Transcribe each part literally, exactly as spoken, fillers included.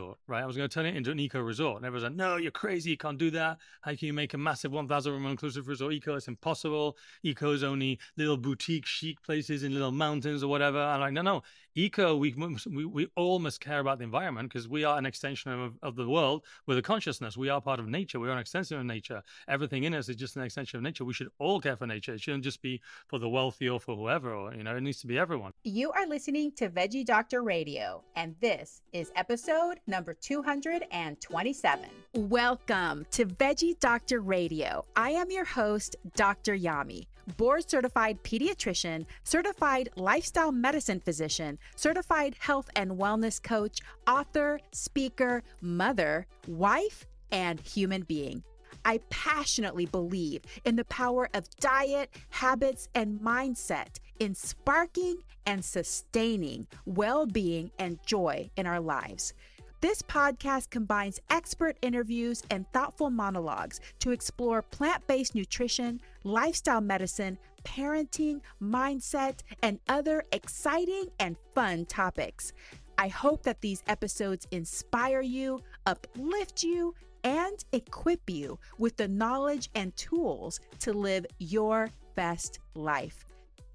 resort, right? I was going to turn it into an eco resort. And everyone's like, no, you're crazy. You can't do that. How can you make a massive one thousand room inclusive resort eco? It's impossible. Eco is only little boutique chic places in little mountains or whatever. I'm like, no, no. Eco, we we, we all must care about the environment because we are an extension of, of the world with a consciousness. We are part of nature. We are an extension of nature. Everything in us is just an extension of nature. We should all care for nature. It shouldn't just be for the wealthy or for whoever, or, you know, it needs to be everyone. You are listening to Veggie Doctor Radio, and this is episode number two hundred twenty-seven. Welcome to Veggie Doctor Radio. I am your host, Doctor Yami, board-certified pediatrician, certified lifestyle medicine physician, certified health and wellness coach, author, speaker, mother, wife, and human being. I passionately believe in the power of diet, habits, and mindset in sparking and sustaining well-being and joy in our lives. This podcast combines expert interviews and thoughtful monologues to explore plant-based nutrition, lifestyle medicine, parenting, mindset, and other exciting and fun topics. I hope that these episodes inspire you, uplift you, and equip you with the knowledge and tools to live your best life.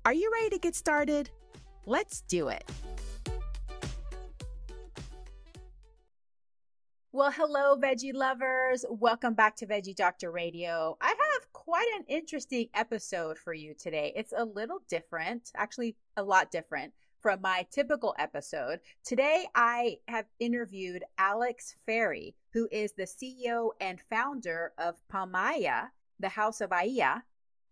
Are you ready to get started? Let's do it. Well, hello, veggie lovers. Welcome back to Veggie Doctor Radio. I have quite an interesting episode for you today. It's a little different, actually a lot different from my typical episode. Today, I have interviewed Alex Ferri, who is the C E O and founder of Palmaïa, the House of AÍA,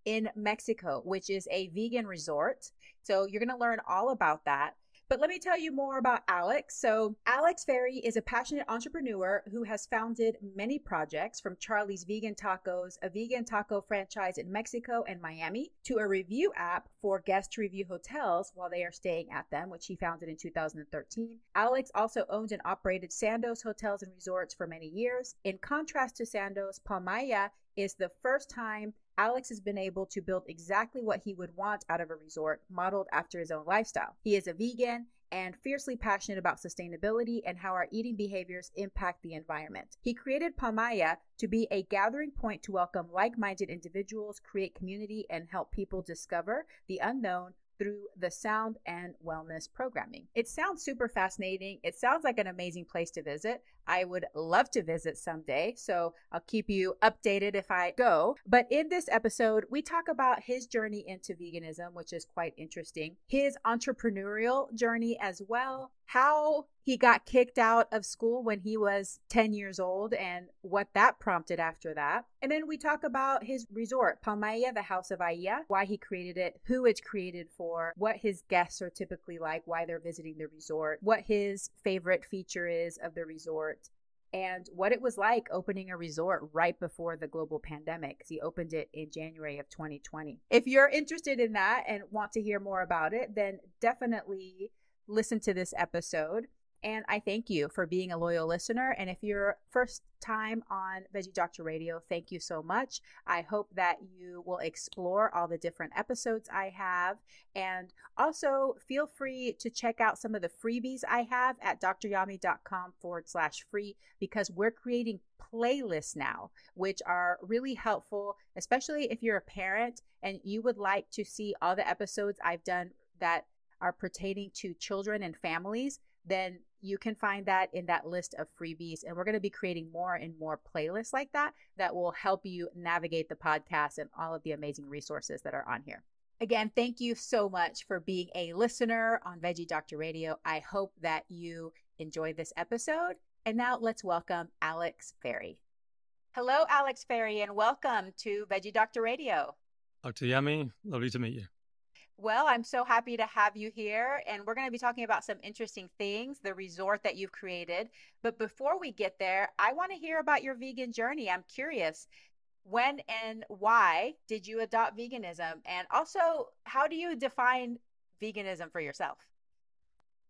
in Mexico, which is a vegan resort. So you're going to learn all about that. But let me tell you more about Alex. So Alex Ferri is a passionate entrepreneur who has founded many projects, from Charlie's Vegan Tacos, a vegan taco franchise in Mexico and Miami, to a review app for guests to review hotels while they are staying at them, which he founded in two thousand thirteen. Alex also owned and operated Sandos Hotels and Resorts for many years. In contrast to Sandos, Palmaïa is the first time Alex has been able to build exactly what he would want out of a resort modeled after his own lifestyle. He is a vegan and fiercely passionate about sustainability and how our eating behaviors impact the environment. He created Palmaïa to be a gathering point to welcome like-minded individuals, create community, and help people discover the unknown through the sound and wellness programming. It sounds super fascinating. It sounds like an amazing place to visit. I would love to visit someday, so I'll keep you updated if I go. But in this episode, we talk about his journey into veganism, which is quite interesting, his entrepreneurial journey as well, how he got kicked out of school when he was ten years old and what that prompted after that. And then we talk about his resort, Palmaïa, the House of AÍA, why he created it, who it's created for, what his guests are typically like, why they're visiting the resort, what his favorite feature is of the resort, and what it was like opening a resort right before the global pandemic. He opened it in January of twenty twenty. If you're interested in that and want to hear more about it, then definitely listen to this episode. And I thank you for being a loyal listener. And if you're first time on Veggie Doctor Radio, thank you so much. I hope that you will explore all the different episodes I have. And also feel free to check out some of the freebies I have at dryami.com forward slash free, because we're creating playlists now, which are really helpful, especially if you're a parent and you would like to see all the episodes I've done that are pertaining to children and families. Then you can find that in that list of freebies. And we're going to be creating more and more playlists like that that will help you navigate the podcast and all of the amazing resources that are on here. Again, thank you so much for being a listener on Veggie Doctor Radio. I hope that you enjoyed this episode. And now let's welcome Alex Ferri. Hello, Alex Ferri, and welcome to Veggie Doctor Radio. Doctor Yami, lovely to meet you. Well, I'm so happy to have you here, and we're going to be talking about some interesting things, the resort that you've created. But before we get there, I want to hear about your vegan journey. I'm curious, when and why did you adopt veganism? And also, how do you define veganism for yourself?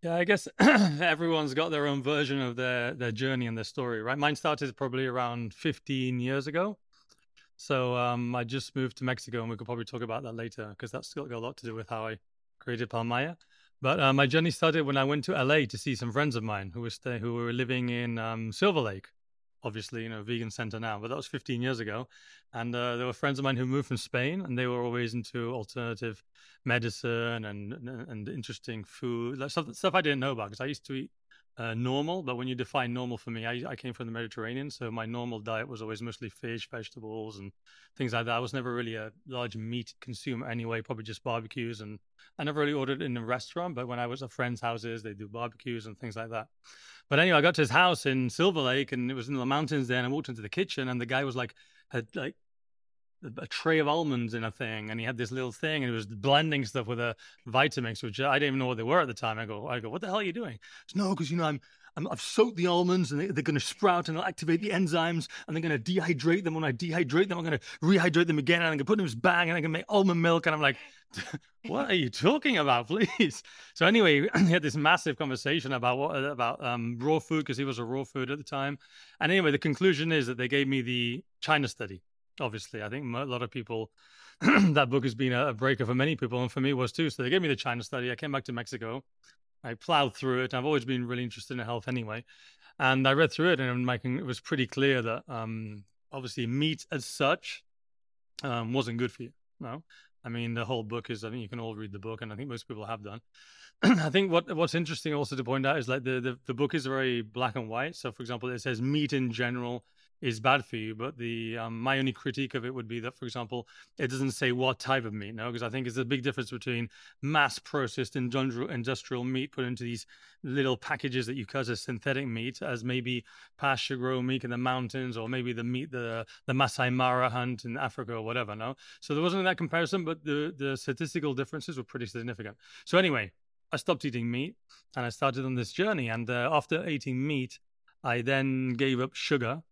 Yeah, I guess everyone's got their own version of their, their journey and their story, right? Mine started probably around fifteen years ago. So um, I just moved to Mexico, and we could probably talk about that later because that's still got a lot to do with how I created Palmaïa. But uh, my journey started when I went to L A to see some friends of mine who were stay, who were living in um, Silver Lake, obviously, you know, vegan center now. But that was fifteen years ago. And uh, there were friends of mine who moved from Spain, and they were always into alternative medicine and and interesting food, like stuff, stuff I didn't know about, because I used to eat uh, normal. But when you define normal for me, I, I came from the Mediterranean. So my normal diet was always mostly fish, vegetables, and things like that. I was never really a large meat consumer anyway, probably just barbecues. And I never really ordered in a restaurant, but when I was at friends' houses, they do barbecues and things like that. But anyway, I got to his house in Silver Lake, and it was in the mountains there, and I walked into the kitchen, and the guy was like, had like a tray of almonds in a thing, and he had this little thing, and he was blending stuff with a Vitamix, which I didn't even know what they were at the time. I go, I go, what the hell are you doing? It's no, because you know I'm, I'm I've soaked the almonds, and they, they're going to sprout, and I'll activate the enzymes, and they're going to dehydrate them. When I dehydrate them, I'm going to rehydrate them again, and I'm going to put them in this bag, and I can make almond milk. And I'm like, what are you talking about, please? So anyway, we had this massive conversation about what about um, raw food, because he was a raw food at the time. And anyway, the conclusion is that they gave me the China Study. Obviously, I think a lot of people, that book has been a breaker for many people, and for me was too. So they gave me the China Study. I came back to Mexico. I plowed through it. I've always been really interested in health anyway. And I read through it, and it was pretty clear that um, obviously meat as such um, wasn't good for you. No. I mean, the whole book is, I think you can all read the book, and I think most people have done. I think what what's interesting also to point out is like the, the, the book is very black and white. So, for example, it says meat in general is bad for you. But the um, my only critique of it would be that, for example, it doesn't say what type of meat, no? Because I think it's a big difference between mass-processed industrial, industrial meat put into these little packages that you cut as synthetic meat, as maybe pasture-grown meat in the mountains, or maybe the meat, the, the Maasai Mara hunt in Africa or whatever, no? So there wasn't that comparison, but the, the statistical differences were pretty significant. So anyway, I stopped eating meat, and I started on this journey. And uh, after eating meat, I then gave up sugar.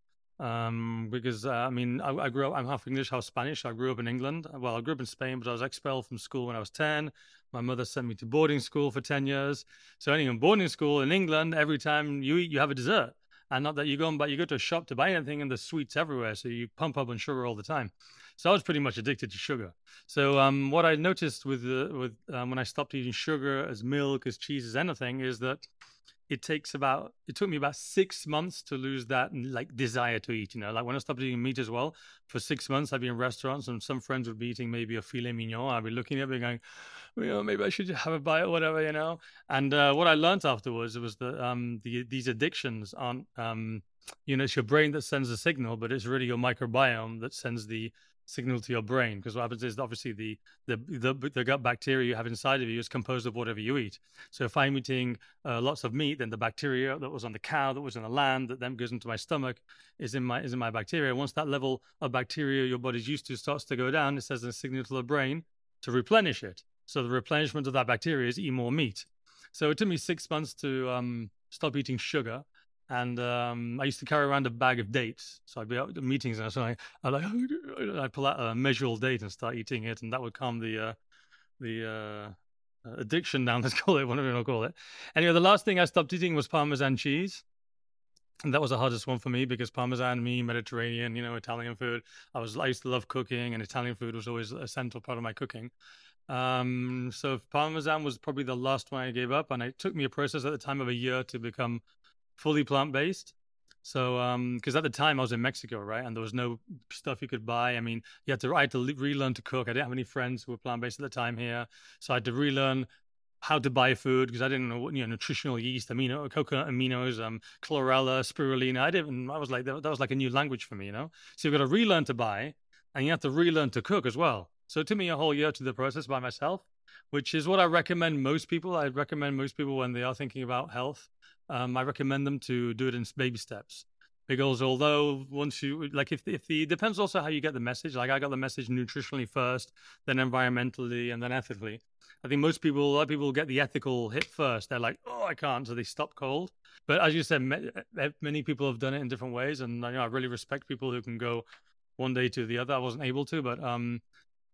Um, because, uh, I mean, I, I grew up, I'm half English, half Spanish. I grew up in England. Well, I grew up in Spain, but I was expelled from school when I was ten. My mother sent me to boarding school for ten years. So anyway, boarding school in England, every time you eat, you have a dessert. And not that you go and buy, you go to a shop to buy anything, and there's sweets everywhere. So you pump up on sugar all the time. So I was pretty much addicted to sugar. So um, what I noticed with, uh, with um, when I stopped eating sugar as milk, as cheese, as anything, is that It takes about, it took me about six months to lose that like desire to eat, you know, like when I stopped eating meat as well, for six months I'd be in restaurants, and some friends would be eating maybe a filet mignon. I'd be looking at it and going, you know, maybe I should have a bite or whatever, you know. And uh, what I learned afterwards was that um, the, these addictions aren't, um, you know, it's your brain that sends the signal, but it's really your microbiome that sends the signal to your brain, because what happens is obviously the, the the the gut bacteria you have inside of you is composed of whatever you eat. So if I'm eating uh, lots of meat, then the bacteria that was on the cow, that was in the lamb, that then goes into my stomach is in my is in my bacteria. Once that level of bacteria your body's used to starts to go down, it sends a signal to the brain to replenish it. So the replenishment of that bacteria is eat more meat. So it took me six months to um, stop eating sugar. And um, I used to carry around a bag of dates. So I'd be out at meetings, and I like, I'd like, I'd pull out a measurable date and start eating it. And that would calm the uh, the uh, addiction down, let's call it, whatever you want to call it. Anyway, the last thing I stopped eating was Parmesan cheese. And that was the hardest one for me, because Parmesan, me, Mediterranean, you know, Italian food. I was I used to love cooking, and Italian food was always a central part of my cooking. Um, so Parmesan was probably the last one I gave up. And it took me a process at the time of a year to become fully plant-based. So, um, because at the time I was in Mexico, right? And there was no stuff you could buy. I mean, you had to, I had to relearn to cook. I didn't have any friends who were plant-based at the time here. So I had to relearn how to buy food, because I didn't know what, you know, nutritional yeast, amino, coconut aminos, um, chlorella, spirulina. I didn't, I was like, that was like a new language for me, you know? So you've got to relearn to buy, and you have to relearn to cook as well. So it took me a whole year to do the process by myself, which is what I recommend most people. I recommend most people when they are thinking about health. Um, I recommend them to do it in baby steps, because although once you, like if, if the, depends also how you get the message. Like I got the message nutritionally first, then environmentally, and then ethically. I think most people, a lot of people get the ethical hit first. They're like, oh, I can't. So they stop cold. But as you said, many people have done it in different ways. And you know, I really respect people who can go one day to the other. I wasn't able to, but um,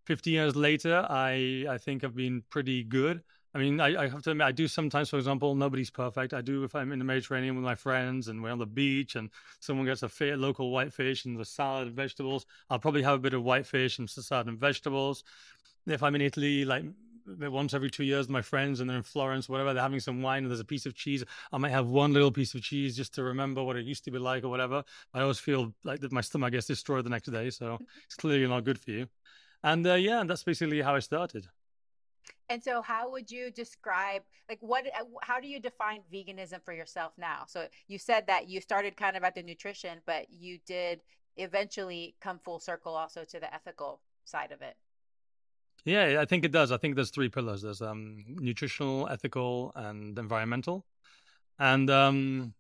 fifty years later, I, I think I've been pretty good. I mean, I, I have to admit, I do sometimes, for example, nobody's perfect. I do if I'm in the Mediterranean with my friends and we're on the beach and someone gets a f- local whitefish and the salad and vegetables, I'll probably have a bit of whitefish and salad and vegetables. If I'm in Italy, like once every two years with my friends, and they're in Florence, whatever, they're having some wine and there's a piece of cheese. I might have one little piece of cheese just to remember what it used to be like or whatever. I always feel like that my stomach gets destroyed the next day. So it's clearly not good for you. And uh, yeah, that's basically how I started. And so how would you describe, like, what, how do you define veganism for yourself now? So you said that you started kind of at the nutrition, but you did eventually come full circle also to the ethical side of it. Yeah, I think it does. I think there's three pillars. There's um, nutritional, ethical, and environmental. And um,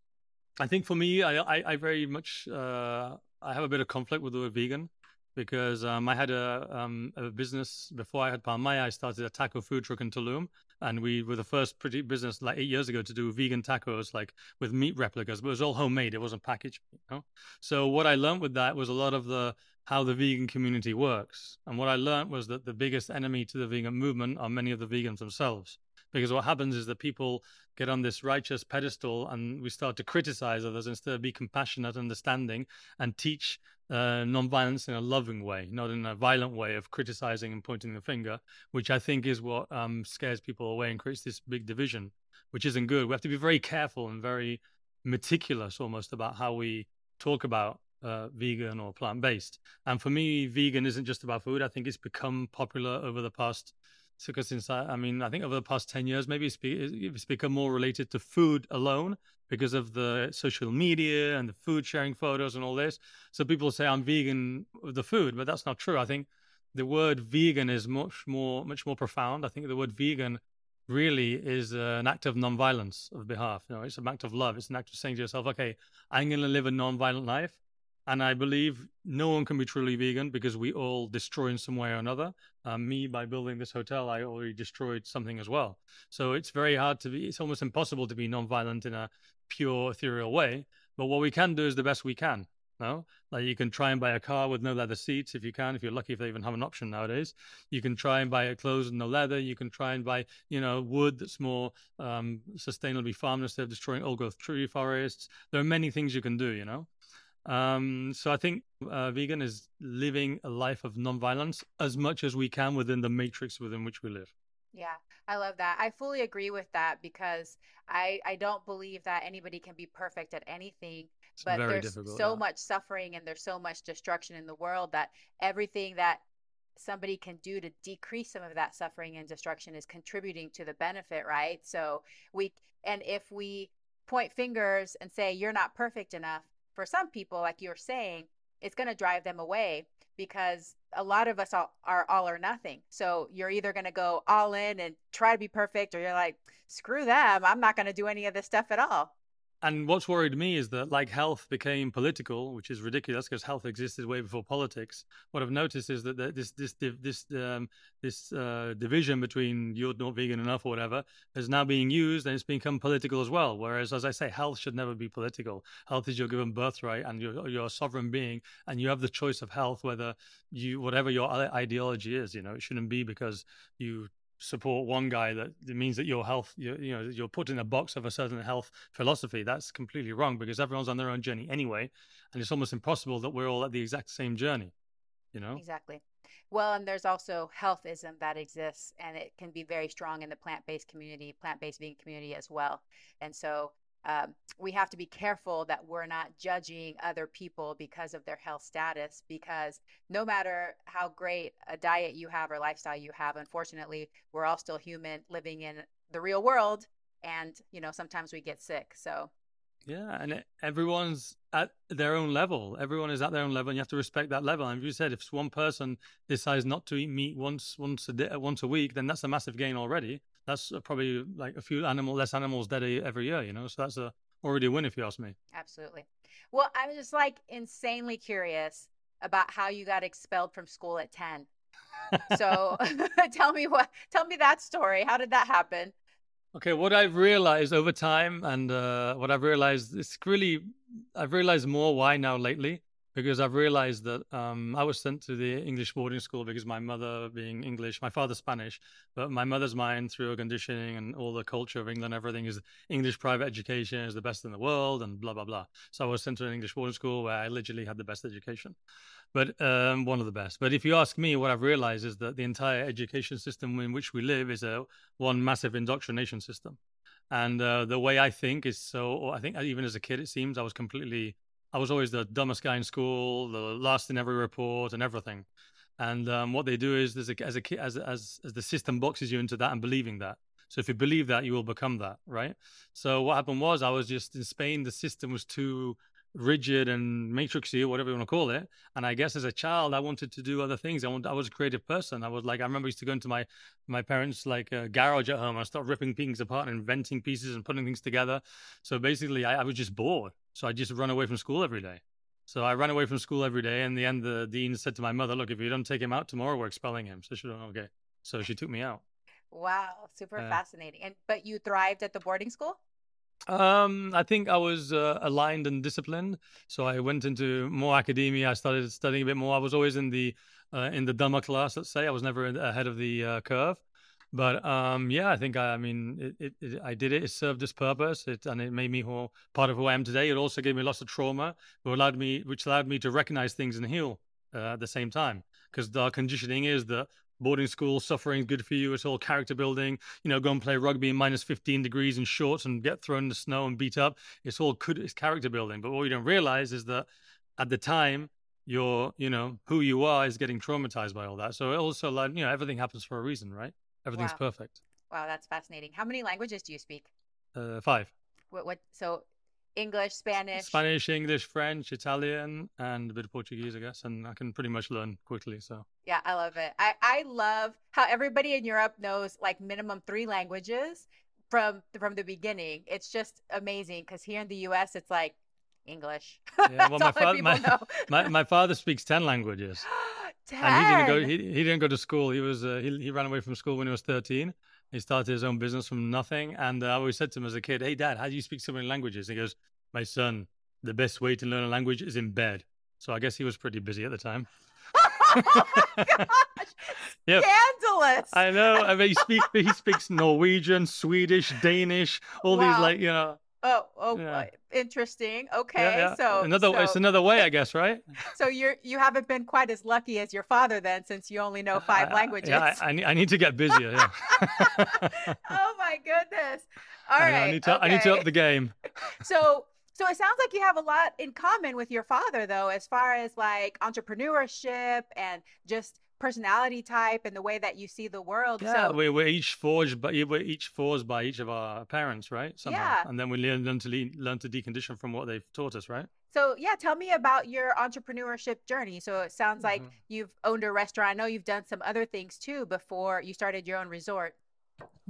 I think for me, I, I, I very much, uh, I have a bit of conflict with the word vegan. Because um, I had a, um, a business before I had Palmaïa. I started a taco food truck in Tulum, and we were the first pretty business like eight years ago to do vegan tacos, like with meat replicas, but it was all homemade. It wasn't packaged. You know? So what I learned with that was a lot of the how the vegan community works. And what I learned was that the biggest enemy to the vegan movement are many of the vegans themselves. Because what happens is that people get on this righteous pedestal and we start to criticize others instead of be compassionate, understanding, and teach uh, nonviolence in a loving way, not in a violent way of criticizing and pointing the finger, which I think is what um, scares people away and creates this big division, which isn't good. We have to be very careful and very meticulous almost about how we talk about uh, vegan or plant-based. And for me, vegan isn't just about food. I think it's become popular over the past So, because since I, I mean, I think over the past ten years, maybe it's, be, it's become more related to food alone because of the social media and the food sharing photos and all this. So people say I'm vegan with the food, but that's not true. I think the word vegan is much more, much more profound. I think the word vegan really is uh, an act of nonviolence on behalf. You know, it's an act of love. It's an act of saying to yourself, okay, I'm going to live a nonviolent life. And I believe no one can be truly vegan because we all destroy in some way or another. Um, me, by building this hotel, I already destroyed something as well. So it's very hard to be, it's almost impossible to be nonviolent in a pure ethereal way. But what we can do is the best we can. No, like you can try and buy a car with no leather seats if you can, if you're lucky, if they even have an option nowadays. You can try and buy clothes with no leather. You can try and buy, you know, wood that's more um, sustainably farmed instead of destroying old growth tree forests. There are many things you can do, you know. Um, so I think uh, vegan is living a life of nonviolence as much as we can within the matrix within which we live. Yeah, I love that. I fully agree with that because I, I don't believe that anybody can be perfect at anything. It's but there's so yeah. much suffering and there's so much destruction in the world that everything that somebody can do to decrease some of that suffering and destruction is contributing to the benefit, right? So we, and if we point fingers and say, you're not perfect enough, for some people, like you're saying, it's going to drive them away because a lot of us are, are all or nothing. So you're either going to go all in and try to be perfect, or you're like, screw them. I'm not going to do any of this stuff at all. And what's worried me is that like health became political, which is ridiculous because health existed way before politics. What I've noticed is that this this this um, this uh, division between you're not vegan enough or whatever is now being used and it's become political as well. Whereas, as I say, health should never be political. Health is your given birthright and you're, you're a sovereign being and you have the choice of health, whether you, whatever your ideology is, you know, it shouldn't be because you support one guy that it means that your health, you, you know, you're put in a box of a certain health philosophy. That's completely wrong because everyone's on their own journey anyway. And it's almost impossible that we're all at the exact same journey, you know? Exactly. Well, and there's also healthism that exists and it can be very strong in the plant-based community, plant-based vegan community as well. And so um, we have to be careful that we're not judging other people because of their health status, because no matter how great a diet you have or lifestyle you have, unfortunately, we're all still human living in the real world. And, you know, sometimes we get sick. So, yeah. And everyone's at their own level. Everyone is at their own level and you have to respect that level. And if you said, if one person decides not to eat meat once, once a day, once a week, then that's a massive gain already. That's probably like a few animal, less animals dead every year, you know? So that's a, already a win if you ask me. Absolutely. Well, I'm just like insanely curious about how you got expelled from school at ten. So tell me what, tell me that story. How did that happen? Okay, what I've realized over time and uh, what I've realized, it's really, I've realized more why now lately because I've realized that um, I was sent to the English boarding school because my mother being English, my father's Spanish, but my mother's mind through her conditioning and all the culture of England, everything is English private education is the best in the world and blah, blah, blah. So I was sent to an English boarding school where I literally had the best education, but um, one of the best. But if you ask me, what I've realized is that the entire education system in which we live is a one massive indoctrination system. And uh, the way I think is so, or I think even as a kid, it seems I was completely... I was always the dumbest guy in school, the last in every report and everything. And um, what they do is, there's a, as, a, as, as, as the system boxes you into that and believing that. So if you believe that, you will become that, right? So what happened was I was just in Spain, the system was too rigid and matrixy or whatever you want to call it. And I guess as a child, I wanted to do other things. I want, I was a creative person. I was like, I remember I used to go into my, my parents' like uh, garage at home and start ripping things apart and inventing pieces and putting things together. So basically I, I was just bored. So I just run away from school every day. So I ran away from school every day. And in the end, the dean said to my mother, look, if you don't take him out tomorrow, we're expelling him. So she said, okay. So she took me out. Wow. Super uh, fascinating. And but you thrived at the boarding school? Um, I think I was uh, aligned and disciplined. So I went into more academia. I started studying a bit more. I was always in the uh, in the dumber class, let's say. I was never ahead of the uh, curve. But um, yeah, I think I, I mean, it, it, it, I did it. It served its purpose, it, and it made me whole, part of who I am today. It also gave me lots of trauma, which allowed me, which allowed me to recognize things and heal uh, at the same time. Because our conditioning is that boarding school suffering is good for you. It's all character building. You know, go and play rugby in minus fifteen degrees in shorts and get thrown in the snow and beat up. It's all good. It's character building. But what you don't realize is that at the time, your, you know, who you are is getting traumatized by all that. So it also, like, you know, everything happens for a reason, right? Everything's wow. perfect. Wow, that's fascinating. How many languages do you speak? Uh, five. What? What? So, English, Spanish. Spanish, English, French, Italian, and a bit of Portuguese, I guess. And I can pretty much learn quickly. So. Yeah, I love it. I I love how everybody in Europe knows like minimum three languages from from the beginning. It's just amazing because here in the U S, it's like English. Yeah, well, my father my, my my father speaks ten languages. ten. And he didn't go. He, he didn't go to school. He was. Uh, he he ran away from school when he was thirteen. He started his own business from nothing. And uh, I always said to him as a kid, "Hey, Dad, how do you speak so many languages?" And he goes, "My son, the best way to learn a language is in bed." So I guess he was pretty busy at the time. Oh my gosh! Yep. Scandalous. I know. I mean, he speaks. He speaks Norwegian, Swedish, Danish, all wow. these like you know. Oh, oh, yeah. Interesting. Okay, yeah, yeah. so another so, it's another way, I guess, right? So you're you haven't been quite as lucky as your father then, since you only know five I, languages. Yeah, I, I, need, I need to get busier. Yeah. Oh my goodness! All I right, know, I, need to, okay. I need to up the game. So, so it sounds like you have a lot in common with your father, though, as far as like entrepreneurship and just personality type and the way that you see the world. Yeah, so we, we're each forged by we're each forged by each of our parents, right? Somehow. Yeah. And then we learn, learn to learn, learn to decondition from what they've taught us, right? So yeah, tell me about your entrepreneurship journey. So it sounds like mm-hmm. you've owned a restaurant. I know you've done some other things too before you started your own resort.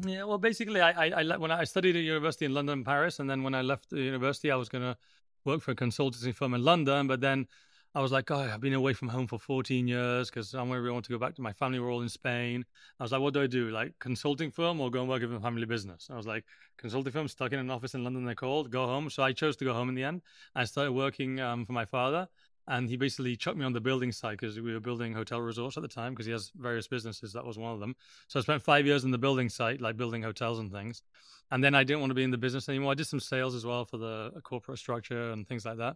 Yeah, well, basically, I, I, I when I studied at university in London and Paris, and then when I left the university, I was going to work for a consultancy firm in London, but then I was like, oh, I've been away from home for fourteen years because I really want to go back to my family. We're all in Spain. I was like, what do I do? Like consulting firm or go and work in a family business? I was like, consulting firm, stuck in an office in London, they're called, go home. So I chose to go home in the end. I started working um, for my father, and he basically chucked me on the building side because we were building hotel resorts at the time because he has various businesses. That was one of them. So I spent five years in the building site, like building hotels and things. And then I didn't want to be in the business anymore. I did some sales as well for the corporate structure and things like that.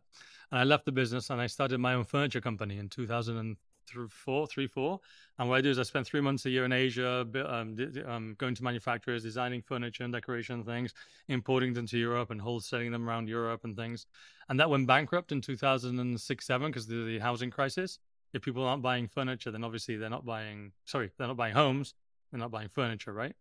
And I left the business and I started my own furniture company in two thousand four. And what I do is I spent three months a year in Asia, um, um, going to manufacturers, designing furniture and decoration and things, importing them to Europe and wholesaling them around Europe and things. And that went bankrupt in two thousand six, seven because of the housing crisis. If people aren't buying furniture, then obviously they're not buying, sorry, they're not buying homes. They're not buying furniture, right?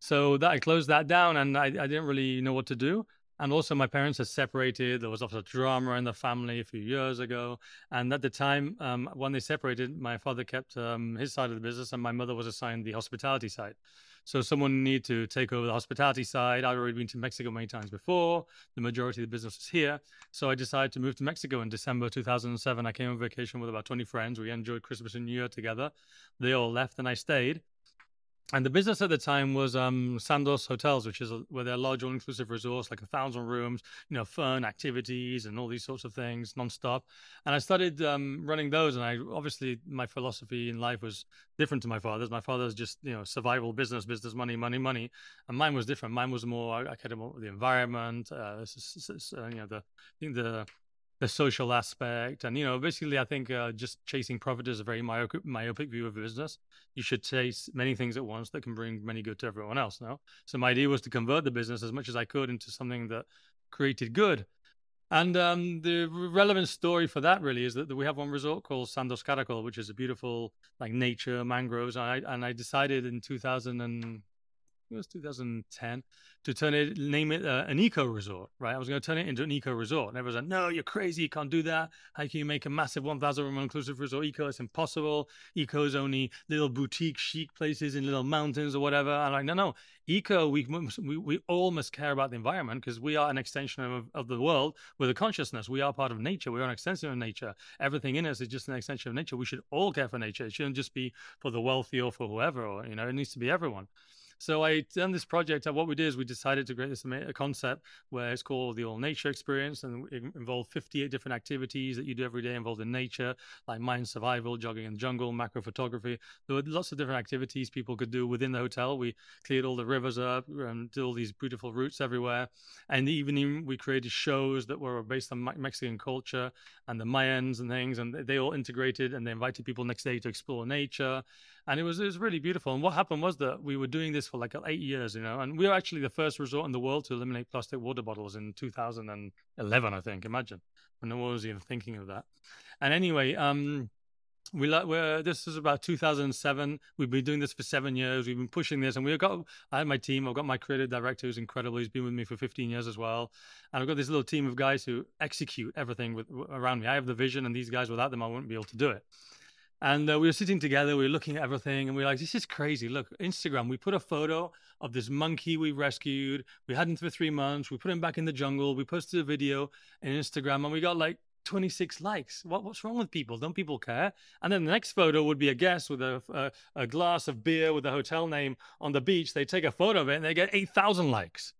So that I closed that down, and I, I didn't really know what to do. And also my parents had separated. There was also drama in the family a few years ago. And at the time um, when they separated, my father kept um, his side of the business and my mother was assigned the hospitality side. So someone needed to take over the hospitality side. I'd already been to Mexico many times before. The majority of the business was here. So I decided to move to Mexico in December two thousand seven. I came on vacation with about twenty friends. We enjoyed Christmas and New Year together. They all left and I stayed. And the business at the time was um, Sandos Hotels, which is a, where they're a large all-inclusive resource, like a thousand rooms, you know, fun activities and all these sorts of things nonstop. And I started um, running those. And I obviously, my philosophy in life was different to my father's. My father's just, you know, survival business, business, money, money, money. And mine was different. Mine was more, I, I cared about the environment, uh, this is, this, uh, you know, the the the social aspect. And, you know, basically, I think uh, just chasing profit is a very myopic, myopic view of business. You should chase many things at once that can bring many good to everyone else. No? So my idea was to convert the business as much as I could into something that created good. And um, the relevant story for that really is that, that we have one resort called Sandos Caracol, which is a beautiful, like, nature, mangroves. And I, and I decided in two thousand and... It was twenty ten to turn it, name it uh, an eco resort, right? I was going to turn it into an eco resort. And everyone's like, no, you're crazy. You can't do that. How can you make a massive one thousand room inclusive resort eco? It's impossible. Eco is only little boutique chic places in little mountains or whatever. I'm like, no, no. Eco, we we, we all must care about the environment because we are an extension of, of the world with a consciousness. We are part of nature. We are an extension of nature. Everything in us is just an extension of nature. We should all care for nature. It shouldn't just be for the wealthy or for whoever, or, you know, it needs to be everyone. So I done this project, and what we did is we decided to create this a concept where it's called the All Nature Experience, and it involved fifty-eight different activities that you do every day involved in nature, like mind survival, jogging in the jungle, macro photography. There were lots of different activities people could do within the hotel. We cleared all the rivers up and did all these beautiful routes everywhere. And even we created shows that were based on Mexican culture and the Mayans and things, and they all integrated, and they invited people next day to explore nature. And it was it was really beautiful. And what happened was that we were doing this for like eight years, you know, and we were actually the first resort in the world to eliminate plastic water bottles in two thousand eleven, I think. Imagine, when no one was even thinking of that. And anyway, um, we we're this is about two thousand seven. We've been doing this for seven years. We've been pushing this, and we got. I had my team. I've got my creative director, who's incredible. He's been with me for fifteen years as well, and I've got this little team of guys who execute everything with, around me. I have the vision, and these guys, without them, I wouldn't be able to do it. And uh, we were sitting together, we were looking at everything, and we were like, this is crazy. Look, Instagram, we put a photo of this monkey we rescued. We had him for three months. We put him back in the jungle. We posted a video on Instagram, and we got like twenty-six likes. What, what's wrong with people? Don't people care? And then the next photo would be a guest with a, a, a glass of beer with a hotel name on the beach. They take a photo of it, and they get eight thousand likes.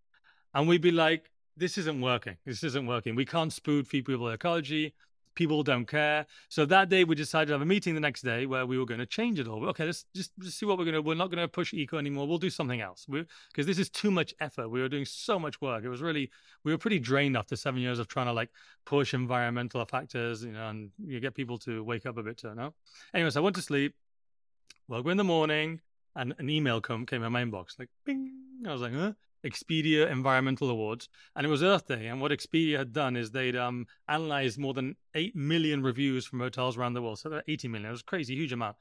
And we'd be like, this isn't working. This isn't working. We can't spoon feed people ecology. People don't care. So that day we decided to have a meeting the next day where we were going to change it all. Okay, let's just, just see what we're going to, we're not going to push eco anymore. We'll do something else. Because this is too much effort. We were doing so much work. It was really, we were pretty drained after seven years of trying to like push environmental factors, you know, and you get people to wake up a bit to know. Anyway, so I went to sleep. Woke up in the morning and an email come, came in my inbox. Like, bing. I was like, huh? Expedia Environmental Awards, and it was Earth Day. And what Expedia had done is they'd um, analyzed more than eight million reviews from hotels around the world. So they're eighty million. It was a crazy, huge amount.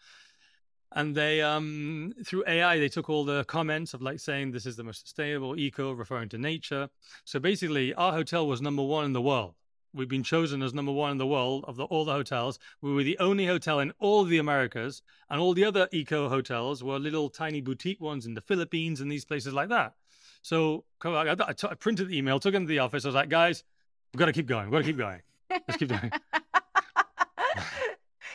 And they, um, through A I, they took all the comments of like saying this is the most sustainable, eco, referring to nature. So basically, our hotel was number one in the world. We've been chosen as number one in the world of the, all the hotels. We were the only hotel in all the Americas, and all the other eco hotels were little tiny boutique ones in the Philippines and these places like that. So I, t- I printed the email, took it into the office. I was like, guys, we've got to keep going. We've got to keep going. Let's keep going.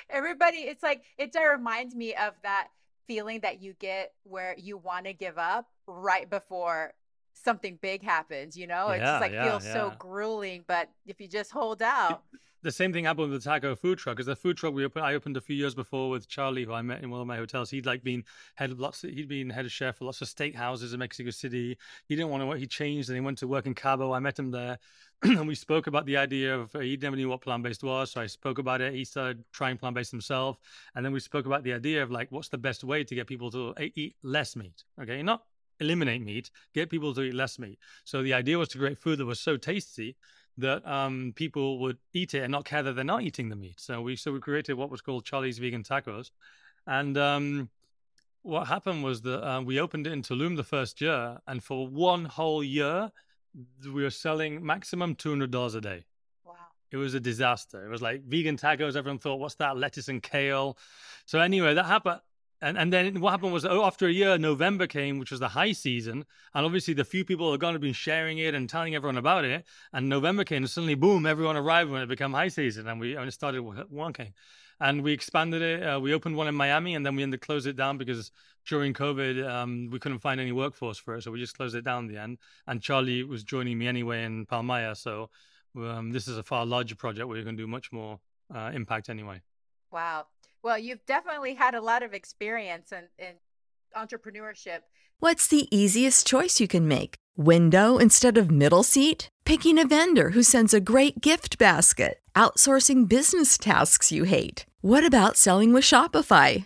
Everybody, it's like, it reminds me of that feeling that you get where you want to give up right before something big happens, you know? It yeah, just like yeah, feels yeah. so grueling, but if you just hold out. The same thing happened with the taco food truck, because the food truck we opened, I opened a few years before with Charlie, who I met in one of my hotels. He'd like been head of lots, of, he'd been head of chef for lots of steak houses in Mexico City. He didn't want to work. He changed and he went to work in Cabo. I met him there, and we spoke about the idea of uh, he never knew what plant based was, so I spoke about it. He started trying plant based himself, and then we spoke about the idea of like what's the best way to get people to eat less meat. Okay, not eliminate meat, get people to eat less meat. So the idea was to create food that was so tasty that um, people would eat it and not care that they're not eating the meat. So we so we created what was called Charlie's Vegan Tacos. And um, what happened was that uh, we opened it in Tulum the first year. And for one whole year, we were selling maximum two hundred dollars a day. Wow. It was a disaster. It was like vegan tacos. Everyone thought, what's that? Lettuce and kale. So anyway, that happened. And and then what happened was, oh, after a year, November came, which was the high season. And obviously the few people are going to be sharing it and telling everyone about it. And November came and suddenly, boom, everyone arrived when it became high season. And we and it started wonking. And we expanded it. Uh, we opened one in Miami and then we had to close it down because during COVID, um, we couldn't find any workforce for it. So we just closed it down in the end. And Charlie was joining me anyway in Palmaïa. So um, this is a far larger project where you're going to do much more uh, impact anyway. Wow. Well, you've definitely had a lot of experience in, in entrepreneurship. What's the easiest choice you can make? Window instead of middle seat? Picking a vendor who sends a great gift basket? Outsourcing business tasks you hate? What about selling with Shopify?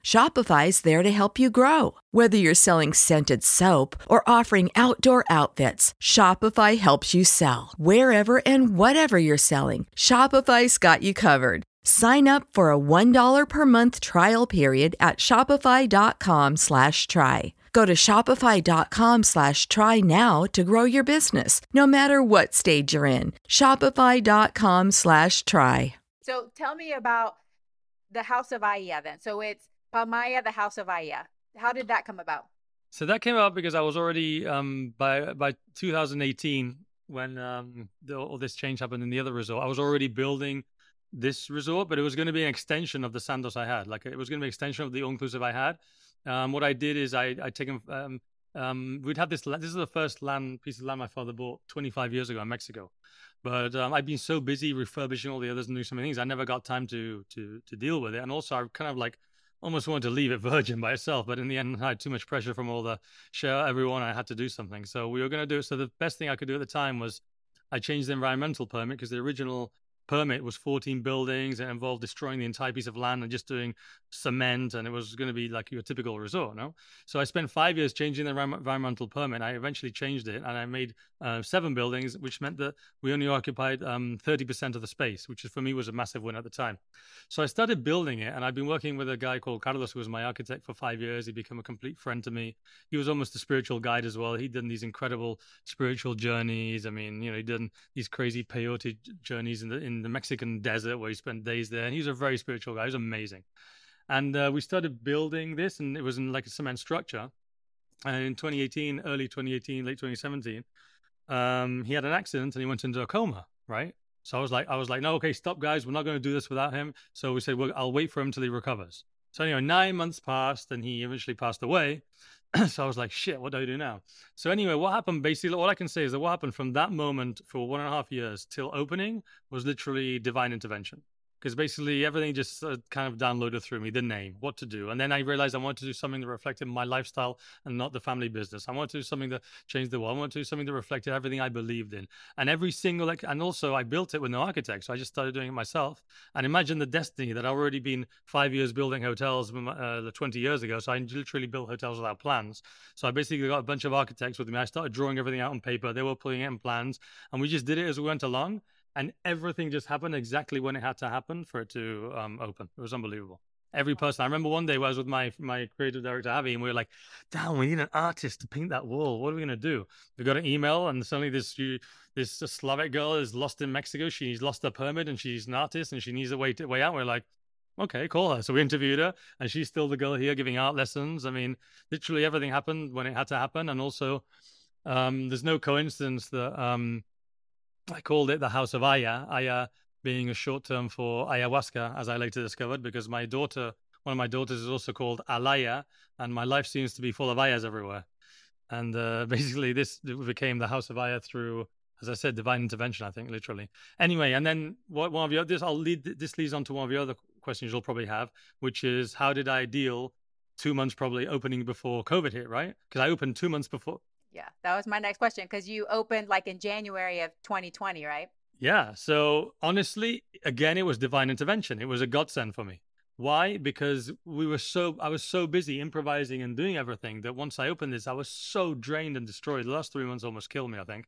Shopify's there to help you grow. Whether you're selling scented soap or offering outdoor outfits, Shopify helps you sell. Wherever and whatever you're selling, Shopify's got you covered. Sign up for a one dollar per month trial period at shopify.com slash try. Go to shopify.com slash try now to grow your business, no matter what stage you're in. Shopify.com slash try. So tell me about the House of AÏA then. So it's Palmaïa, the House of AÏA. How did that come about? So that came about because I was already, um, by by two thousand eighteen, when um, the, all this change happened in the other resort, I was already building this resort, but it was going to be an extension of the Sandos I had. Like it was going to be an extension of the all-inclusive I had. Um, what I did is I I took um, um we'd had this, this is the first land piece of land my father bought twenty-five years ago in Mexico. But um, I've been so busy refurbishing all the others and doing so many things, I never got time to to to deal with it. And also I kind of like, almost wanted to leave it virgin by itself, but in the end I had too much pressure from all the share everyone. I had to do something, so we were going to do it. So the best thing I could do at the time was I changed the environmental permit, because the original permit was fourteen buildings and involved destroying the entire piece of land and just doing cement, and it was going to be like your typical resort, no? So I spent five years changing the environmental permit. I eventually changed it and I made uh, seven buildings, which meant that we only occupied um, thirty percent of the space, which for me was a massive win at the time. So I started building it, and I've been working with a guy called Carlos, who was my architect for five years. He'd become a complete friend to me. He was almost a spiritual guide as well. He'd done these incredible spiritual journeys. I mean, you know, he'd done these crazy peyote journeys in the in in the Mexican desert where he spent days there. And he was a very spiritual guy. He was amazing. And uh, we started building this, and it was in like a cement structure. And in twenty eighteen, early twenty eighteen, late twenty seventeen, um, he had an accident and he went into a coma, right? So I was like, I was like, no, okay, stop guys. We're not going to do this without him. So we said, well, I'll wait for him till he recovers. So anyway, nine months passed and he eventually passed away. So I was like, shit, what do I do now? So anyway, what happened basically, all I can say is that what happened from that moment for one and a half years till opening was literally divine intervention. Because basically everything just uh, kind of downloaded through me, the name, what to do. And then I realized I wanted to do something that reflected my lifestyle and not the family business. I wanted to do something that changed the world. I wanted to do something that reflected everything I believed in. And every single, and also I built it with no architect. So I just started doing it myself. And imagine the destiny that I've already been five years building hotels uh, twenty years ago. So I literally built hotels without plans. So I basically got a bunch of architects with me. I started drawing everything out on paper. They were putting it in plans. And we just did it as we went along. And everything just happened exactly when it had to happen for it to um, open. It was unbelievable. Every person. I remember one day where I was with my my creative director, Abby, and we were like, damn, we need an artist to paint that wall. What are we going to do? We got an email, and suddenly this you, this Slavic girl is lost in Mexico. She's lost her permit, and she's an artist, and she needs a way, to, way out. We're like, okay, call her. So we interviewed her, and she's still the girl here giving art lessons. I mean, literally everything happened when it had to happen. And also, um, there's no coincidence that... Um, I called it the House of AÏA, AÍA being a short term for ayahuasca, as I later discovered, because my daughter, one of my daughters is also called Alaya, and my life seems to be full of AÍAs everywhere. And uh, basically this became the House of AÍA through, as I said, divine intervention, I think, literally. Anyway, and then what, one of your, this, I'll lead, this leads on to one of your other questions you'll probably have, which is how did I deal two months probably opening before COVID hit, right? Because I opened two months before. Yeah, that was my next question, because you opened like in January of twenty twenty, right? Yeah. So honestly, again, it was divine intervention. It was a godsend for me. Why? Because we were so I was so busy improvising and doing everything that once I opened this, I was so drained and destroyed. The last three months almost killed me, I think.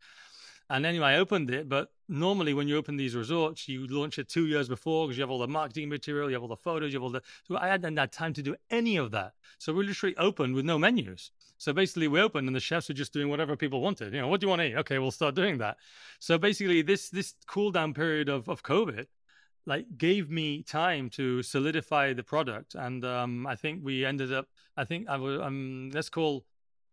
And anyway, I opened it, but normally when you open these resorts, you launch it two years before because you have all the marketing material, you have all the photos, you have all the... So I hadn't had time to do any of that. So we literally opened with no menus. So basically we opened and the chefs were just doing whatever people wanted. You know, what do you want to eat? Okay, we'll start doing that. So basically this this cool down period of, of COVID like gave me time to solidify the product. And um, I think we ended up, I think I was, um, let's call...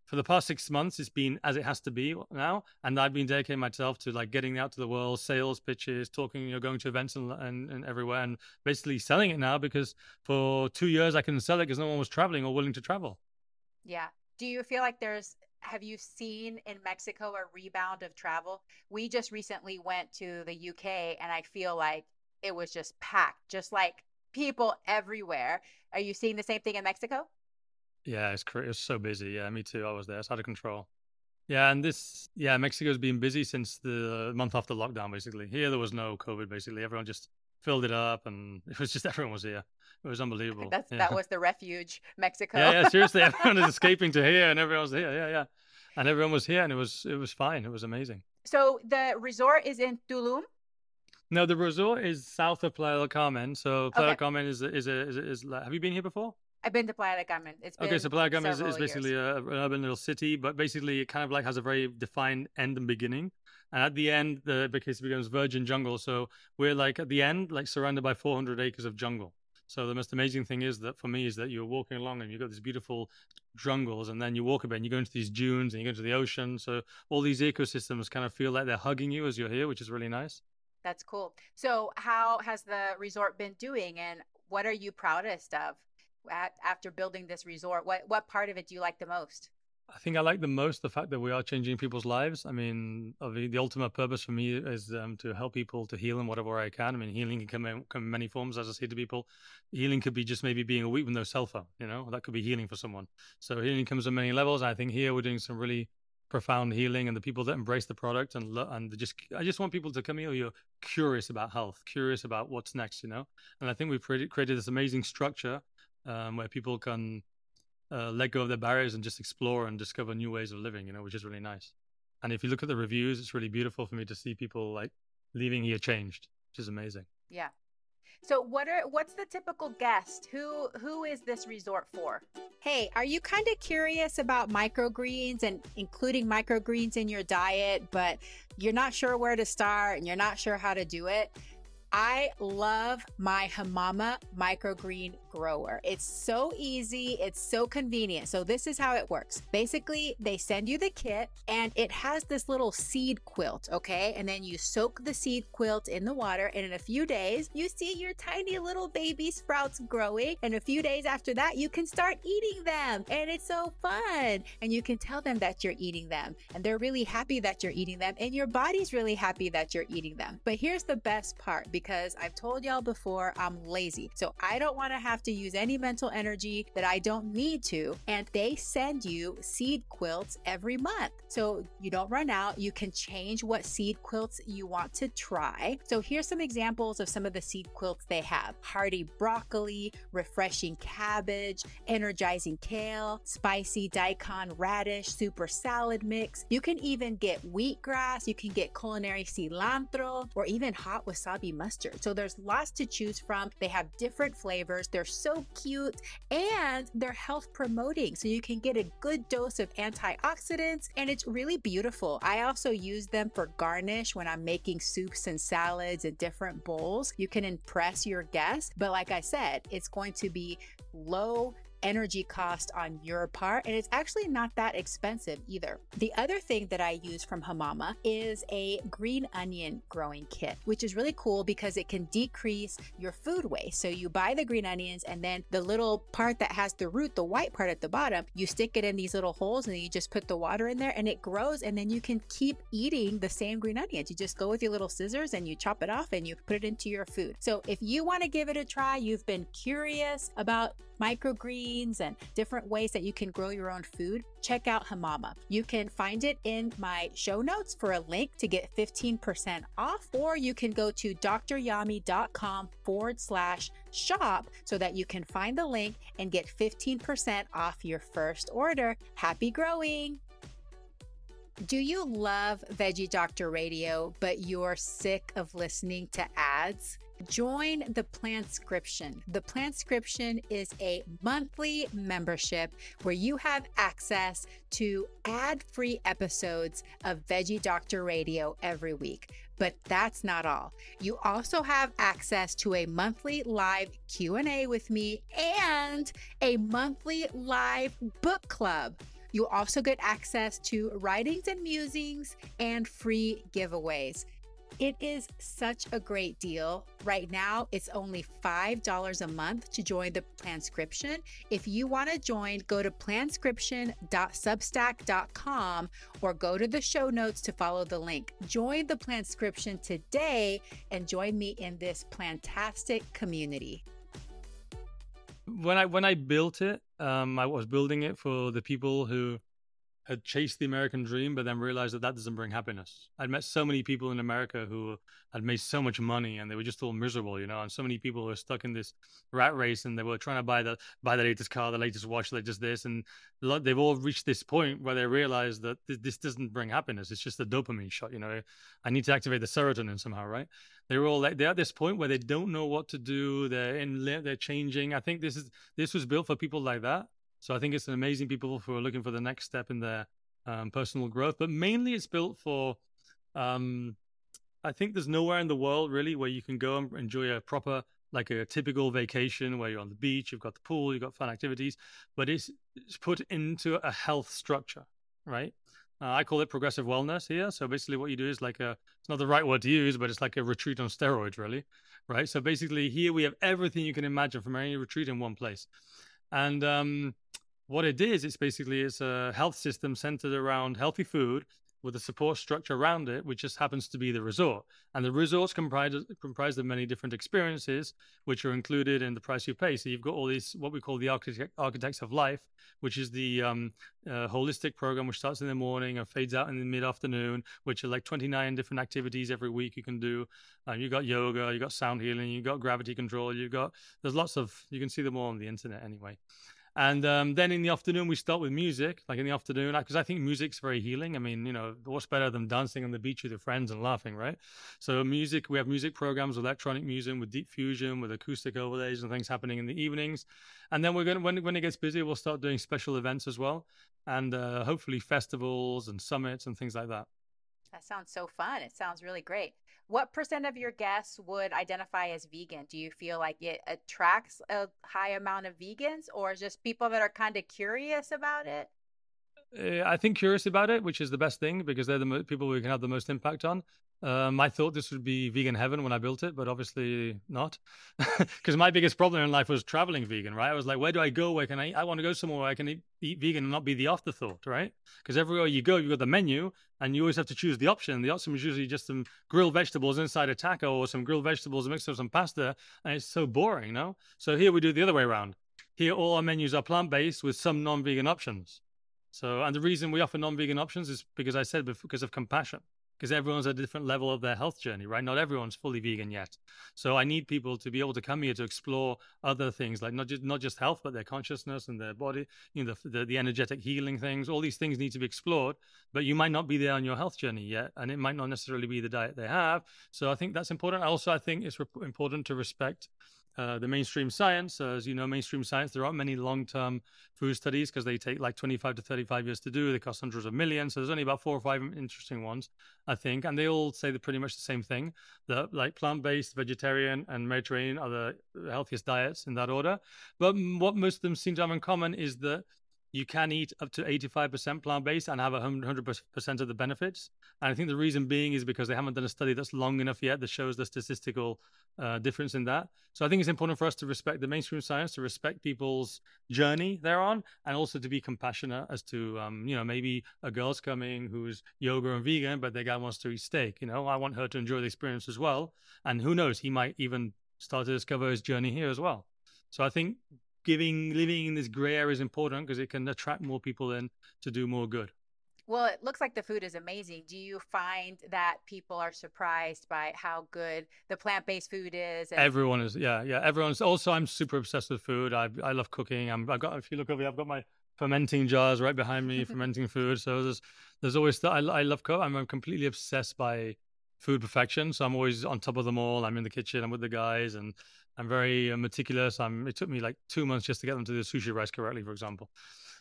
for the past six months, it's been as it has to be now. And I've been dedicating myself to like getting out to the world, sales pitches, talking, you know, going to events and, and, and everywhere and basically selling it now because for two years I couldn't sell it because no one was traveling or willing to travel. Yeah. Do you feel like there's, have you seen in Mexico a rebound of travel? We just recently went to the U K and I feel like it was just packed, just like people everywhere. Are you seeing the same thing in Mexico? Yeah, it's crazy. It's so busy. Yeah, me too. I was there. It's out of control. Yeah, and this, yeah, Mexico's been busy since the month after lockdown, basically. Here, there was no COVID, basically. Everyone just filled it up, and it was just everyone was here. It was unbelievable. That's, yeah. That was the refuge, Mexico. Yeah, yeah, seriously. Everyone is escaping to here, and everyone was here. Yeah, yeah. And everyone was here, and it was it was fine. It was amazing. So the resort is in Tulum? No, the resort is south of Playa del Carmen. So Playa del Carmen is, is, is, is, is, have you been here before? I've been to Playa del Carmen. It's been okay, so Playa del Carmen is, is basically a, an urban little city, but basically it kind of like has a very defined end and beginning. And at the end, the because it becomes virgin jungle. So we're like at the end, like surrounded by four hundred acres of jungle. So the most amazing thing is that for me is that you're walking along and you've got these beautiful jungles, and then you walk a bit and you go into these dunes and you go into the ocean. So all these ecosystems kind of feel like they're hugging you as you're here, which is really nice. That's cool. So how has the resort been doing, and what are you proudest of? At, after building this resort, what what part of it do you like the most? I think I like the most the fact that we are changing people's lives. I mean, the, the ultimate purpose for me is um, to help people, to heal in whatever way I can. I mean, healing can come in, come in many forms, as I say to people. Healing could be just maybe being awake with no cell phone, you know, that could be healing for someone. So healing comes on many levels. I think here we're doing some really profound healing, and the people that embrace the product and and just I just want people to come here. You're curious about health, curious about what's next, you know. And I think we've created this amazing structure Um, where people can uh, let go of their barriers and just explore and discover new ways of living, you know, which is really nice. And if you look at the reviews, it's really beautiful for me to see people like leaving here changed, which is amazing. Yeah. So what are what's the typical guest? Who who is this resort for? Hey, are you kind of curious about microgreens and including microgreens in your diet, but you're not sure where to start and you're not sure how to do it? I love my Hamama microgreen grower. It's so easy. It's so convenient. So this is how it works. Basically, they send you the kit and it has this little seed quilt, okay? And then you soak the seed quilt in the water, and in a few days, you see your tiny little baby sprouts growing. And a few days after that, you can start eating them. And it's so fun. And you can tell them that you're eating them. And they're really happy that you're eating them. And your body's really happy that you're eating them. But here's the best part. Because I've told y'all before, I'm lazy. So I don't want to have to use any mental energy that I don't need to. And they send you seed quilts every month. So you don't run out. You can change what seed quilts you want to try. So here's some examples of some of the seed quilts they have: hearty broccoli, refreshing cabbage, energizing kale, spicy daikon radish, super salad mix. You can even get wheatgrass. You can get culinary cilantro, or even hot wasabi mustard. So there's lots to choose from. They have different flavors. They're so cute, and they're health promoting. So you can get a good dose of antioxidants, and it's really beautiful. I also use them for garnish when I'm making soups and salads and different bowls. You can impress your guests, but like I said, it's going to be low energy cost on your part, and it's actually not that expensive either. The other thing that I use from Hamama is a green onion growing kit, which is really cool because it can decrease your food waste. So you buy the green onions, and then the little part that has the root, the white part at the bottom, you stick it in these little holes, and then you just put the water in there and it grows, and then you can keep eating the same green onions. You just go with your little scissors and you chop it off and you put it into your food. So if you want to give it a try, you've been curious about microgreens and different ways that you can grow your own food, check out Hamama. You can find it in my show notes for a link to get fifteen percent off, or you can go to dryami.com forward slash shop so that you can find the link and get fifteen percent off your first order. Happy growing! Do you love Veggie Doctor Radio, but you're sick of listening to ads? Join the Plantscription. The Plantscription is a monthly membership where you have access to ad-free episodes of Veggie Doctor Radio every week. But that's not all. You also have access to a monthly live Q and A with me and a monthly live book club. You'll also get access to writings and musings and free giveaways. It is such a great deal. Right now, it's only five dollars a month to join the Plantscription. If you want to join, go to plantscription dot substack dot com or go to the show notes to follow the link. Join the Plantscription today and join me in this plantastic community. When I when I built it, um, I was building it for the people who had chased the American dream, but then realized that that doesn't bring happiness. I'd met so many people in America who had made so much money and they were just all miserable, you know, and so many people were stuck in this rat race and they were trying to buy the, buy the latest car, the latest watch, the latest this. And they've all reached this point where they realize that th- this doesn't bring happiness. It's just a dopamine shot, you know, I need to activate the serotonin somehow, right? They're all like, they're at this point where they don't know what to do. They're in, they're changing. I think this is, this was built for people like that. So I think it's an amazing people who are looking for the next step in their um, personal growth, but mainly it's built for, um, I think there's nowhere in the world really where you can go and enjoy a proper, like a typical vacation where you're on the beach, you've got the pool, you've got fun activities, but it's, it's put into a health structure, right? Uh, I call it progressive wellness here. So basically what you do is like a, it's not the right word to use, but it's like a retreat on steroids really, right? So basically here we have everything you can imagine from any retreat in one place. And um, what it is, it's basically it's a health system centered around healthy food with a support structure around it, which just happens to be the resort. And the resort's comprised comprised of many different experiences, which are included in the price you pay. So you've got all these, what we call the architect, Architects of Life, which is the um, uh, holistic program, which starts in the morning and fades out in the mid-afternoon, which are like twenty-nine different activities every week you can do. Uh, you've got yoga, you've got sound healing, you've got gravity control, you've got, there's lots of, you can see them all on the internet anyway. And um, then in the afternoon, we start with music, like in the afternoon, because I think music's very healing. I mean, you know, what's better than dancing on the beach with your friends and laughing, right? So music, we have music programs, electronic music with deep fusion, with acoustic overlays and things happening in the evenings. And then we're going to, when, when it gets busy, we'll start doing special events as well. And uh, hopefully festivals and summits and things like that. That sounds so fun. It sounds really great. What percent of your guests would identify as vegan? Do you feel like it attracts a high amount of vegans or just people that are kind of curious about it? I think curious about it, which is the best thing because they're the mo- people we can have the most impact on. Um, I thought this would be vegan heaven when I built it, but obviously not. Because my biggest problem in life was traveling vegan, right? I was like, where do I go? Where can I eat? I want to go somewhere where I can eat, eat vegan and not be the afterthought, right? Because everywhere you go, you've got the menu and you always have to choose the option. The option is usually just some grilled vegetables inside a taco or some grilled vegetables mixed with some pasta. And it's so boring, no? So here we do it the other way around. Here, all our menus are plant-based with some non-vegan options. So, and the reason we offer non-vegan options is because I said because of compassion, because everyone's at a different level of their health journey, right? Not everyone's fully vegan yet. So I need people to be able to come here to explore other things, like not just, not just health, but their consciousness and their body, you know, the, the, the energetic healing things, all these things need to be explored, but you might not be there on your health journey yet. And it might not necessarily be the diet they have. So I think that's important. Also, I think it's re- important to respect Uh, the mainstream science, uh, as you know, mainstream science, there aren't many long-term food studies because they take like twenty-five to thirty-five years to do. They cost hundreds of millions. So there's only about four or five interesting ones, I think. And they all say pretty much the same thing, that like plant-based, vegetarian and Mediterranean are the healthiest diets in that order. But what most of them seem to have in common is that you can eat up to eighty-five percent plant-based and have one hundred percent of the benefits. And I think the reason being is because they haven't done a study that's long enough yet that shows the statistical uh, difference in that. So I think it's important for us to respect the mainstream science, to respect people's journey they're on, and also to be compassionate as to, um, you know, maybe a girl's coming who's yoga and vegan, but the guy wants to eat steak. You know, I want her to enjoy the experience as well. And who knows, he might even start to discover his journey here as well. So I think Giving, living in this gray area is important because it can attract more people in to do more good. Well, it looks like the food is amazing. Do you find that people are surprised by how good the plant-based food is? And- Everyone is, yeah, yeah. Everyone's also, I'm super obsessed with food. I I love cooking. I'm, I've got, if you look over here, I've got my fermenting jars right behind me, fermenting food. So there's there's always th- I, I love co- I'm, I'm completely obsessed by food perfection. So I'm always on top of them all. I'm in the kitchen. I'm with the guys, and I'm very meticulous. I'm. It took me like two months just to get them to do the sushi rice correctly, for example.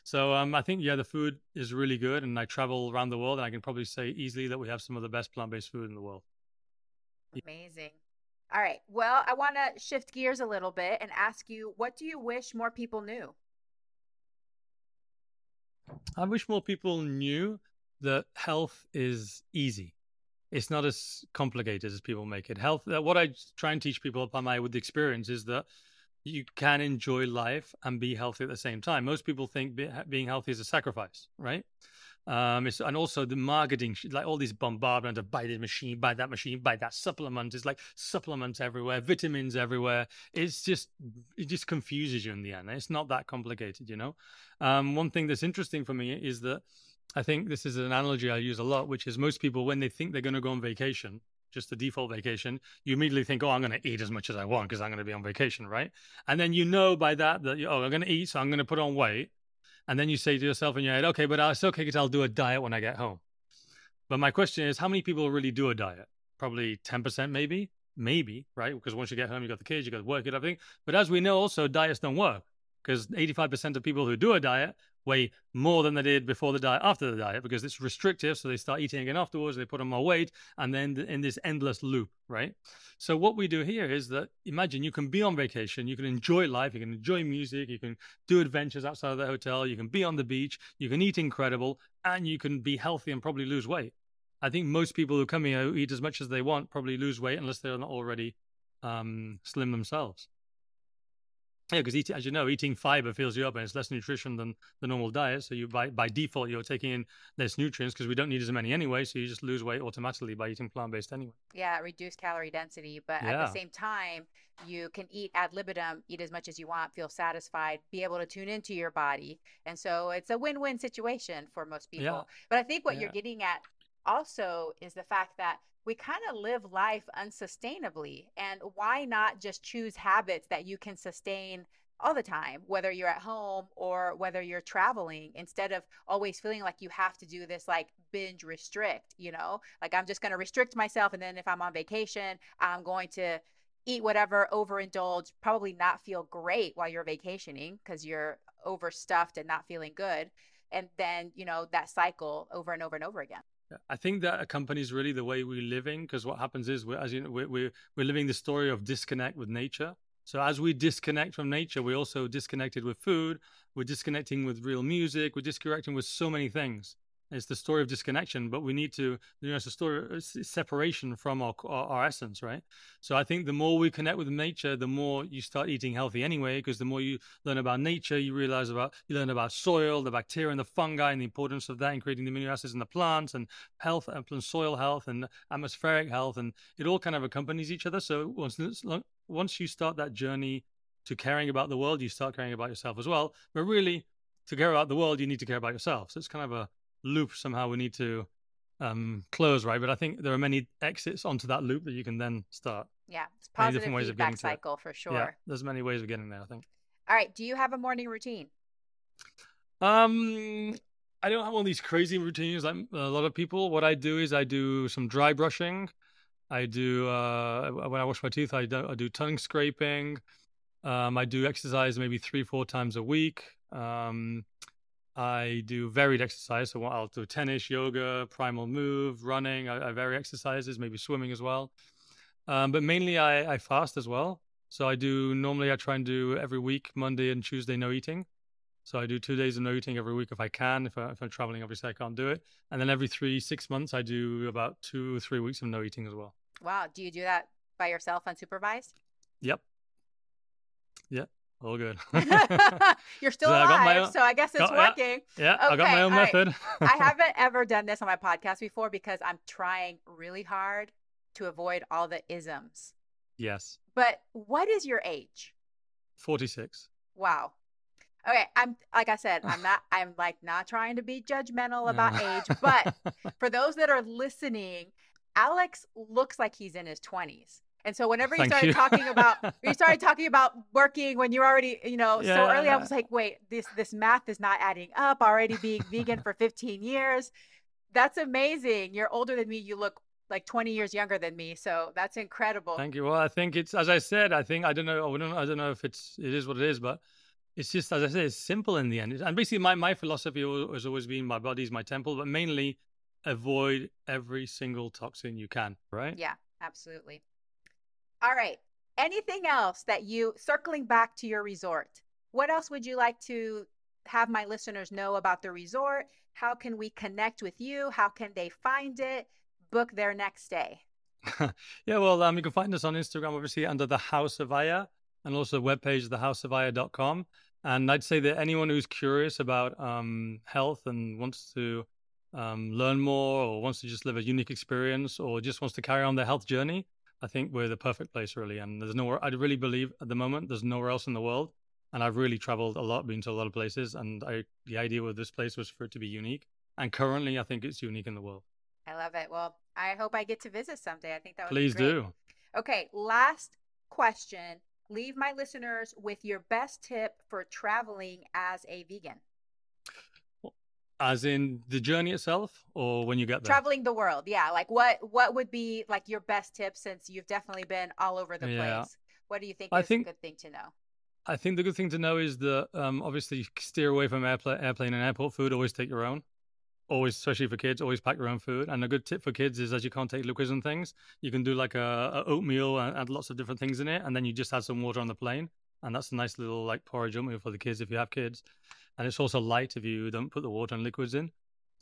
So um, I think yeah, the food is really good, and I travel around the world, and I can probably say easily that we have some of the best plant-based food in the world. Amazing. All right. Well, I want to shift gears a little bit and ask you, what do you wish more people knew? I wish more people knew that health is easy. It's not as complicated as people make it. Health. What I try and teach people at Palmaïa with the experience is that you can enjoy life and be healthy at the same time. Most people think be, being healthy is a sacrifice, right? Um, it's, and also the marketing, like all these bombardment of buy this machine, buy that machine, buy that supplement. It's like supplements everywhere, vitamins everywhere. It's just, it just confuses you in the end. It's not that complicated, you know? Um, one thing that's interesting for me is that I think this is an analogy I use a lot, which is most people, when they think they're going to go on vacation, just the default vacation, you immediately think, oh, I'm going to eat as much as I want because I'm going to be on vacation, right? And then you know by that that, oh, I'm going to eat, so I'm going to put on weight. And then you say to yourself in your head, okay, but it's okay because I'll do a diet when I get home. But my question is, how many people really do a diet? Probably ten percent maybe, maybe, right? Because once you get home, you got the kids, you got to work, you got everything. But as we know also, diets don't work because eighty-five percent of people who do a diet weigh more than they did before the diet, after the diet, because it's restrictive. So they start eating again afterwards, they put on more weight, and then in this endless loop, right? So what we do here is that, imagine you can be on vacation, you can enjoy life, you can enjoy music, you can do adventures outside of the hotel, you can be on the beach, you can eat incredible, and you can be healthy and probably lose weight. I think most people who come here who eat as much as they want probably lose weight unless they're not already um, slim themselves. Yeah, because as you know, eating fiber fills you up, and it's less nutrition than the normal diet. So you, by by default, you're taking in less nutrients because we don't need as many anyway. So you just lose weight automatically by eating plant-based anyway. Yeah, reduce calorie density, but yeah. At the same time, you can eat ad libitum, eat as much as you want, feel satisfied, be able to tune into your body, and so it's a win-win situation for most people. Yeah. But I think what yeah. you're getting at also is the fact that we kind of live life unsustainably, and why not just choose habits that you can sustain all the time, whether you're at home or whether you're traveling, instead of always feeling like you have to do this like binge restrict, you know, like I'm just going to restrict myself. And then if I'm on vacation, I'm going to eat whatever, overindulge, probably not feel great while you're vacationing because you're overstuffed and not feeling good. And then, you know, that cycle over and over and over again. I think that accompanies really the way we're living, because what happens is, we're, as you know, we're, we're, we're living the story of disconnect with nature. So as we disconnect from nature, we're also disconnected with food. We're disconnecting with real music. We're disconnecting with so many things. It's the story of disconnection, but we need to, you know, it's a story of separation from our, our, our essence, right? So I think the more we connect with nature, the more you start eating healthy anyway, because the more you learn about nature, you realize about, you learn about soil, the bacteria and the fungi and the importance of that in creating the amino acids in the plants, and health and soil health and atmospheric health. And it all kind of accompanies each other. So once, once you start that journey to caring about the world, you start caring about yourself as well. But really, to care about the world, you need to care about yourself. So it's kind of a loop somehow we need to um close, right? But I think there are many exits onto that loop that you can then start. Yeah, it's positive different ways feedback of cycle for sure. Yeah, there's many ways of getting there, I think. All right, do you have a morning routine? Um, I don't have all these crazy routines like a lot of people. What I do is I do some dry brushing. I do uh when I wash my teeth, I do, I do tongue scraping. Um, I do exercise maybe three, four times a week. Um. I do varied exercise, so I'll do tennis, yoga, primal move, running. I, I vary exercises, maybe swimming as well. Um, but mainly I, I fast as well. So I do, normally I try and do every week, Monday and Tuesday, no eating. So I do two days of no eating every week if I can. If, I, if I'm traveling, obviously I can't do it. And then every three, six months, I do about two or three weeks of no eating as well. Wow. Do you do that by yourself unsupervised? Yep. Yep. All good. You're still so alive, I own, so I guess it's got, working. Yeah, yeah okay, I got my own method. Right. I haven't ever done this on my podcast before because I'm trying really hard to avoid all the isms. Yes. But what is your age? forty-six. Wow. Okay, I'm like I said, I'm not. I'm like not trying to be judgmental about no. age, but for those that are listening, Alex looks like he's in his twenties. And so whenever you Thank started you. talking about, you started talking about working when you're already, you know, yeah. so early, I was like, wait, this, this math is not adding up, already being vegan for fifteen years. That's amazing. You're older than me. You look like twenty years younger than me. So that's incredible. Thank you. Well, I think it's, as I said, I think, I don't know, I don't, I don't know if it's, it is what it is, but it's just, as I said, it's simple in the end. And basically my, my philosophy has always been my body's my temple, but mainly avoid every single toxin you can, right? Yeah, absolutely. All right. Anything else that you, circling back to your resort, what else would you like to have my listeners know about the resort? How can we connect with you? How can they find it? Book their next day. Yeah, well, um, you can find us on Instagram, obviously, under the House of AÏA, and also the webpage, the house of a i a dot com. And I'd say that anyone who's curious about um, health and wants to um, learn more, or wants to just live a unique experience, or just wants to carry on their health journey, I think we're the perfect place, really. And there's nowhere, I really believe at the moment, there's nowhere else in the world. And I've really traveled a lot, been to a lot of places. And I, the idea with this place was for it to be unique. And currently, I think it's unique in the world. I love it. Well, I hope I get to visit someday. I think that would Please be great. Please do. Okay, last question. Leave my listeners with your best tip for traveling as a vegan. As in the journey itself, or when you get there? Traveling the world, yeah. Like what what would be like your best tip, since you've definitely been all over the yeah. place? What do you think I is think, a good thing to know? I think the good thing to know is that um, obviously steer away from airplane, airplane and airport food. Always take your own. Always, especially for kids, always pack your own food. And a good tip for kids is, as you can't take liquids and things, you can do like a, a oatmeal and add lots of different things in it. And then you just add some water on the plane. And that's a nice little like porridge oatmeal for the kids if you have kids. And it's also light if you don't put the water and liquids in.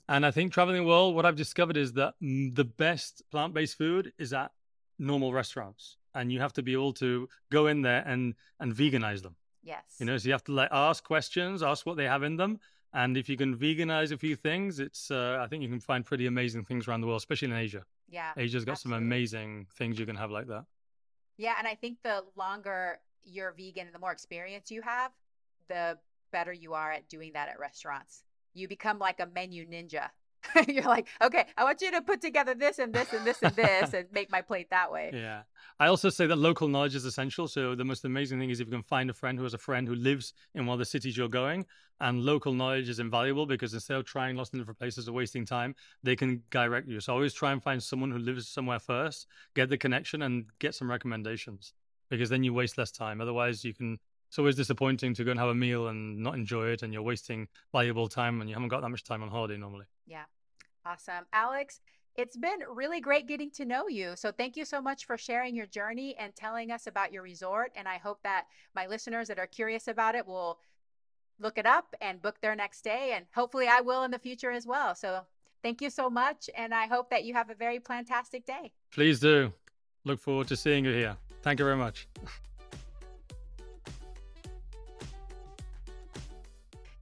And I think traveling the world, what I've discovered is that the best plant-based food is at normal restaurants. And you have to be able to go in there and, and veganize them. Yes. You know, so you have to like ask questions, ask what they have in them. And if you can veganize a few things, it's uh, I think you can find pretty amazing things around the world, especially in Asia. Yeah, Asia's got absolutely. some amazing things you can have like that. Yeah, and I think the longer you're vegan, the more experience you have, the better you are at doing that at restaurants. You become like a menu ninja. You're like, okay, I want you to put together this and this and this and this and make my plate that way. Yeah. I also say that local knowledge is essential. So the most amazing thing is if you can find a friend who has a friend who lives in one of the cities you're going, and local knowledge is invaluable, because instead of trying lots of different places or wasting time, they can direct you. So always try and find someone who lives somewhere first, get the connection and get some recommendations, because then you waste less time. Otherwise you can, it's always disappointing to go and have a meal and not enjoy it, and you're wasting valuable time, and you haven't got that much time on holiday normally. Yeah. Awesome. Alex, it's been really great getting to know you. So thank you so much for sharing your journey and telling us about your resort. And I hope that my listeners that are curious about it will look it up and book their next day. And hopefully I will in the future as well. So thank you so much. And I hope that you have a very plantastic day. Please do. Look forward to seeing you here. Thank you very much.